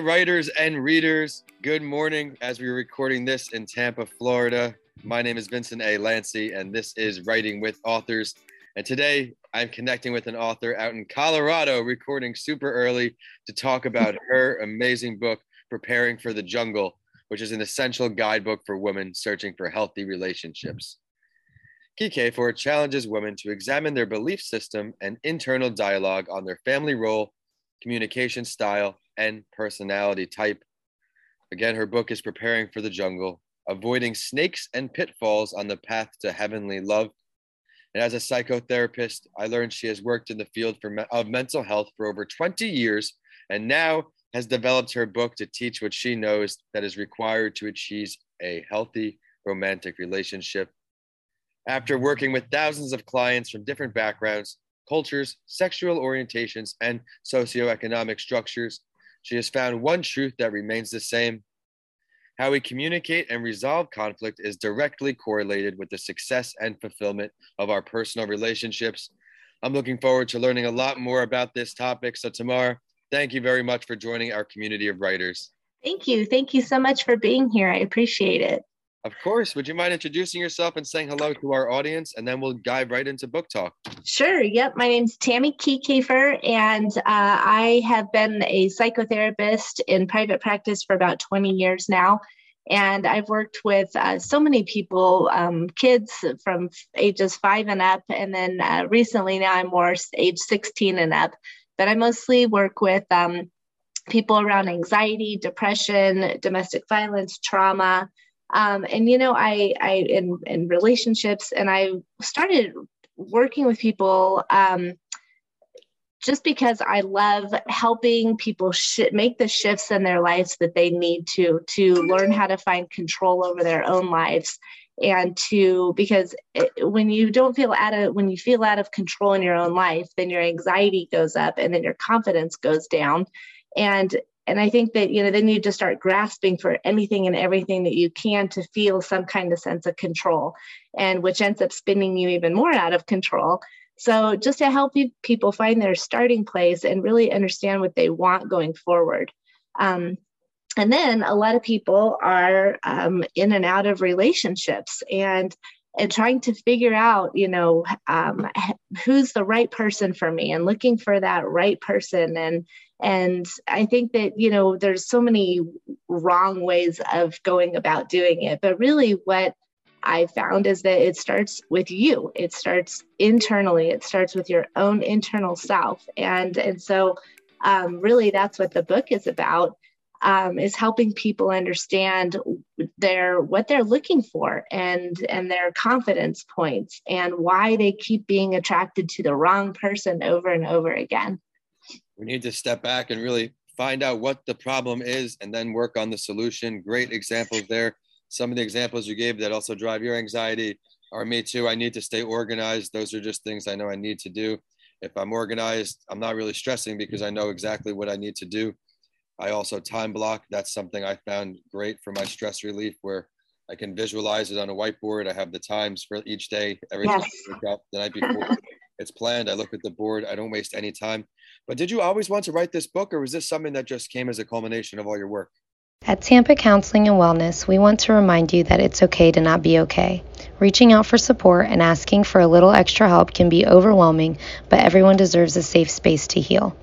my writers and readers. Good morning. As we are recording this in Tampa, Florida, my name is Vincent A. Lanci, and this is Writing with Authors. And today I'm connecting with an author out in Colorado, recording super early to talk about her amazing book, Preparing for the Jungle, which is an essential guidebook for women searching for healthy relationships. Kiekhaefer challenges women to examine their belief system and internal dialogue on their family role, communication style, and personality type. Again, her book is Preparing for the Jungle, Avoiding Snakes and Pitfalls on the Path to Heavenly Love. And as a psychotherapist, I learned she has worked in the field of mental health for over 20 years and now has developed her book to teach what she knows that is required to achieve a healthy romantic relationship. After working with thousands of clients from different backgrounds, cultures, sexual orientations, and socioeconomic structures, she has found one truth that remains the same. How we communicate and resolve conflict is directly correlated with the success and fulfillment of our personal relationships. I'm looking forward to learning a lot more about this topic. So Tamara, thank you very much for joining our community of writers. Thank you. Thank you so much for being here. I appreciate it. Of course. Would you mind introducing yourself and saying hello to our audience? And then we'll dive right into book talk. Sure. Yep. My name's Tammy Kiekhaefer, and I have been a psychotherapist in private practice for about 20 years now. And I've worked with so many people, kids from ages 5 and up. And then recently now I'm more age 16 and up. But I mostly work with people around anxiety, depression, domestic violence, trauma. And, you know, I in relationships, and I started working with people just because I love helping people make the shifts in their lives that they need to learn how to find control over their own lives. And when you feel out of control in your own life, then your anxiety goes up and then your confidence goes down. And I think that, you know, then you just start grasping for anything and everything that you can to feel some kind of sense of control, and which ends up spinning you even more out of control. So just to help people find their starting place and really understand what they want going forward. And then a lot of people are in and out of relationships and trying to figure out, you know, who's the right person for me, and looking for that right person. And I think that, you know, there's so many wrong ways of going about doing it. But really what I found is that it starts with you. It starts internally. It starts with your own internal self. And so really that's what the book is about, is helping people understand what they're looking for and their confidence points and why they keep being attracted to the wrong person over and over again. We need to step back and really find out what the problem is and then work on the solution. Great examples there. Some of the examples you gave that also drive your anxiety are me too. I need to stay organized. Those are just things I know I need to do. If I'm organized, I'm not really stressing because I know exactly what I need to do. I also time block. That's something I found great for my stress relief, where I can visualize it on a whiteboard. I have the times for each day, every time I wake up, the night before. It's planned. I look at the board. I don't waste any time. But did you always want to write this book, or was this something that just came as a culmination of all your work? At Tampa Counseling and Wellness, we want to remind you that it's okay to not be okay. Reaching out for support and asking for a little extra help can be overwhelming, but everyone deserves a safe space to heal.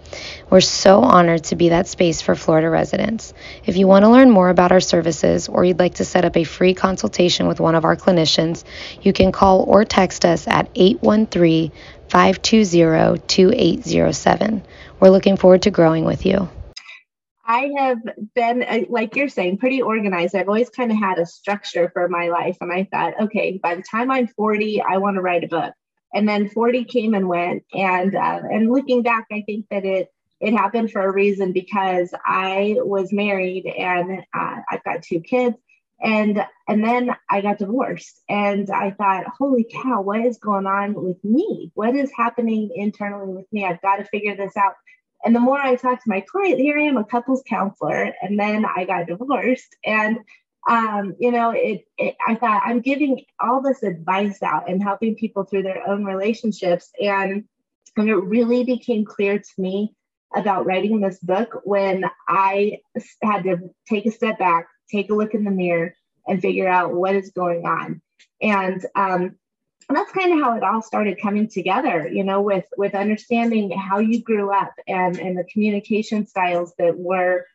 We're so honored to be that space for Florida residents. If you want to learn more about our services, or you'd like to set up a free consultation with one of our clinicians, you can call or text us at 813-520-2807. We're looking forward to growing with you. I have been, like you're saying, pretty organized. I've always kind of had a structure for my life. And I thought, okay, by the time I'm 40, I want to write a book. And then 40 came and went. And looking back, I think that it happened for a reason, because I was married and I've got 2 kids. And then I got divorced, and I thought, holy cow, what is going on with me? What is happening internally with me? I've got to figure this out. And the more I talked to my client, here I am, a couples counselor, and then I got divorced. And, you know, I thought, I'm giving all this advice out and helping people through their own relationships. And it really became clear to me about writing this book when I had to take a step back, take a look in the mirror, and figure out what is going on. And that's kind of how it all started coming together, you know, with understanding how you grew up and the communication styles that were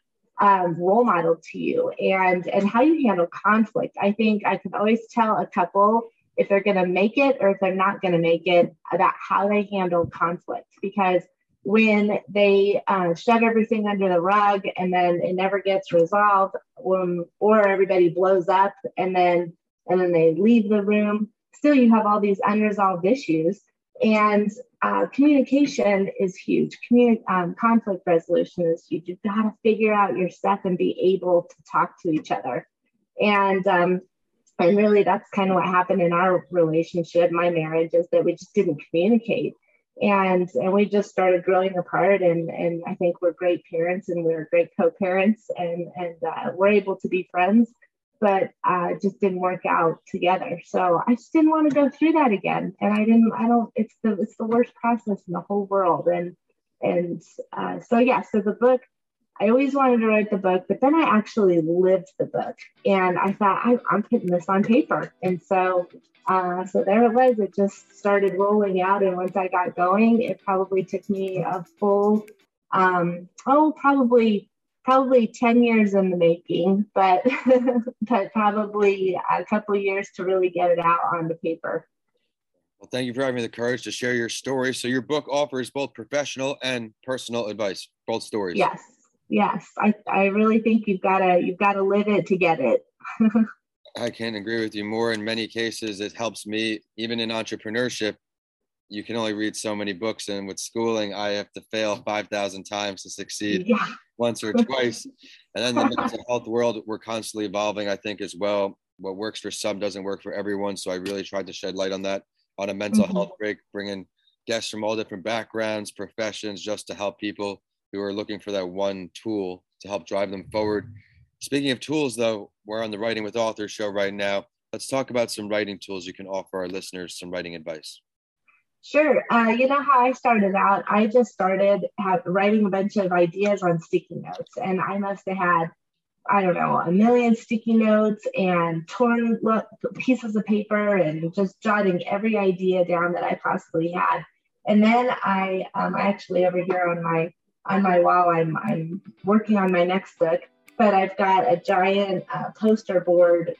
role modeled to you and how you handle conflict. I think I can always tell a couple if they're going to make it or if they're not going to make it about how they handle conflict, because when they shove everything under the rug and then it never gets resolved, or everybody blows up and then they leave the room, still you have all these unresolved issues. And communication is huge. Conflict resolution is huge. You've got to figure out your stuff and be able to talk to each other. And really, that's kind of what happened in our relationship, my marriage, is that we just didn't communicate. And we just started growing apart. And I think we're great parents and we're great co-parents and we're able to be friends, but it just didn't work out together. So I just didn't want to go through that again. And it's the worst process in the whole world. So the book, I always wanted to write the book, but then I actually lived the book and I thought I'm putting this on paper. And so there it was, it just started rolling out. And once I got going, it probably took me a full, probably 10 years in the making, but probably a couple of years to really get it out on the paper. Well, thank you for having the courage to share your story. So your book offers both professional and personal advice, both stories. Yes. Yes. I really think you've got to live it to get it. I can't agree with you more. In many cases, it helps me, even in entrepreneurship. You can only read so many books, and with schooling, I have to fail 5,000 times to succeed once or twice. And then the mental health world, we're constantly evolving, I think, as well. What works for some doesn't work for everyone. So I really tried to shed light on that on a mental health break, bringing guests from all different backgrounds, professions, just to help people who are looking for that one tool to help drive them forward. Speaking of tools, though, we're on the Writing with Authors show right now. Let's talk about some writing tools you can offer our listeners, some writing advice. Sure. You know how I started out? I just started writing a bunch of ideas on sticky notes. And I must have had, I don't know, 1 million sticky notes and torn pieces of paper and just jotting every idea down that I possibly had. And then I actually over here on my wall, I'm working on my next book, but I've got a giant poster board.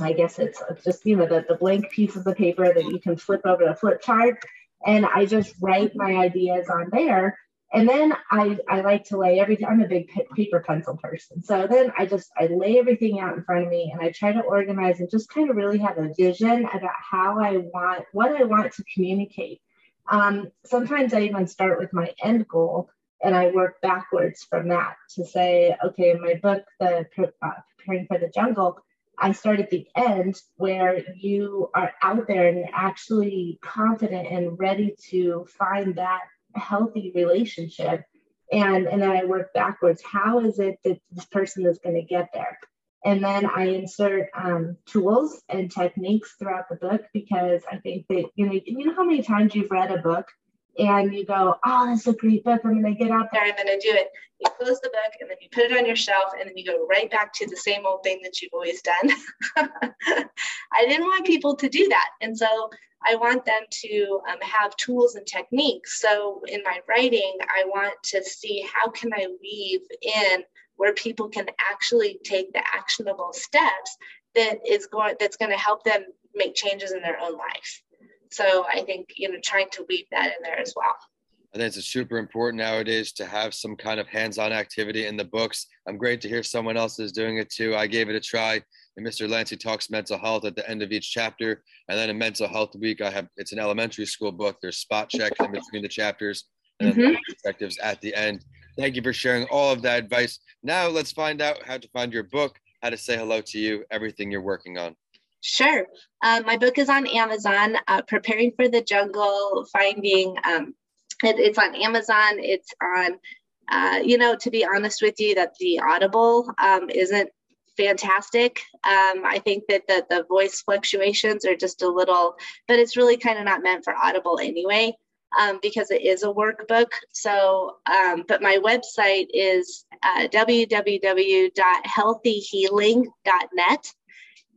I guess it's just, you know, the blank pieces of paper that you can flip over the flip chart. And I just write my ideas on there. And then I like to lay everything. I'm a big paper pencil person. So then I lay everything out in front of me and I try to organize and just kind of really have a vision about what I want to communicate. Sometimes I even start with my end goal and I work backwards from that to say, okay, in my book, Preparing for the Jungle, I start at the end where you are out there and actually confident and ready to find that healthy relationship. And then I work backwards. How is it that this person is going to get there? And then I insert tools and techniques throughout the book, because I think that, you know how many times you've read a book and you go, oh, that's a great book. I'm going to get out there. I'm going to do it. You close the book and then you put it on your shelf and then you go right back to the same old thing that you've always done. I didn't want people to do that. And so I want them to have tools and techniques. So in my writing, I want to see how can I weave in where people can actually take the actionable steps that's going to help them make changes in their own life. So I think, trying to weave that in there as well. I think it's super important nowadays to have some kind of hands-on activity in the books. I'm great to hear someone else is doing it too. I gave it a try. And Mr. Lanci talks mental health at the end of each chapter. And then in mental health week, it's an elementary school book. There's spot checks in between the chapters and then perspectives at the end. Thank you for sharing all of that advice. Now let's find out how to find your book, how to say hello to you, everything you're working on. Sure. My book is on Amazon, Preparing for the Jungle, Finding. It's on Amazon. It's on, to be honest with you, that the Audible isn't fantastic. I think that the voice fluctuations are just a little, but it's really kind of not meant for Audible anyway. because it is a workbook. So, but my website is www.healthyhealing.net.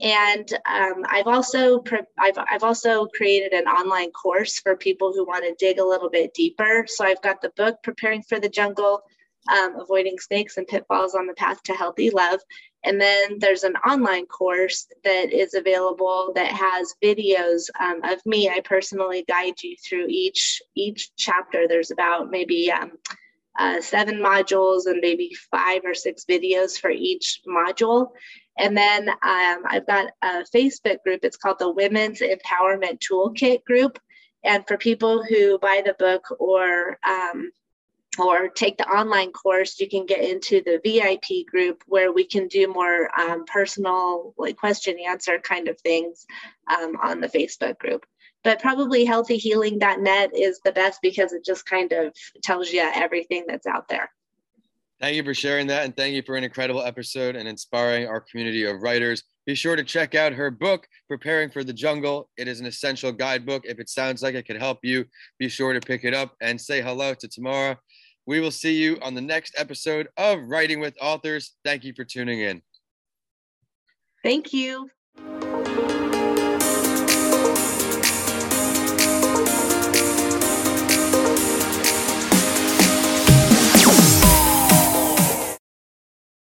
And I've also created an online course for people who want to dig a little bit deeper. So I've got the book, Preparing for the Jungle, Avoiding Snakes and Pitfalls on the Path to Healthy Love. And then there's an online course that is available that has videos of me. I personally guide you through each chapter. There's about maybe 7 modules and maybe 5 or 6 videos for each module. And then I've got a Facebook group. It's called the Women's Empowerment Toolkit group. And for people who buy the book or take the online course, you can get into the VIP group where we can do more personal, like question and answer kind of things on the Facebook group. But probably healthyhealing.net is the best because it just kind of tells you everything that's out there. Thank you for sharing that. And thank you for an incredible episode and inspiring our community of writers. Be sure to check out her book, Preparing for the Jungle. It is an essential guidebook. If it sounds like it could help you, be sure to pick it up and say hello to Tamara. We will see you on the next episode of Writing with Authors. Thank you for tuning in. Thank you.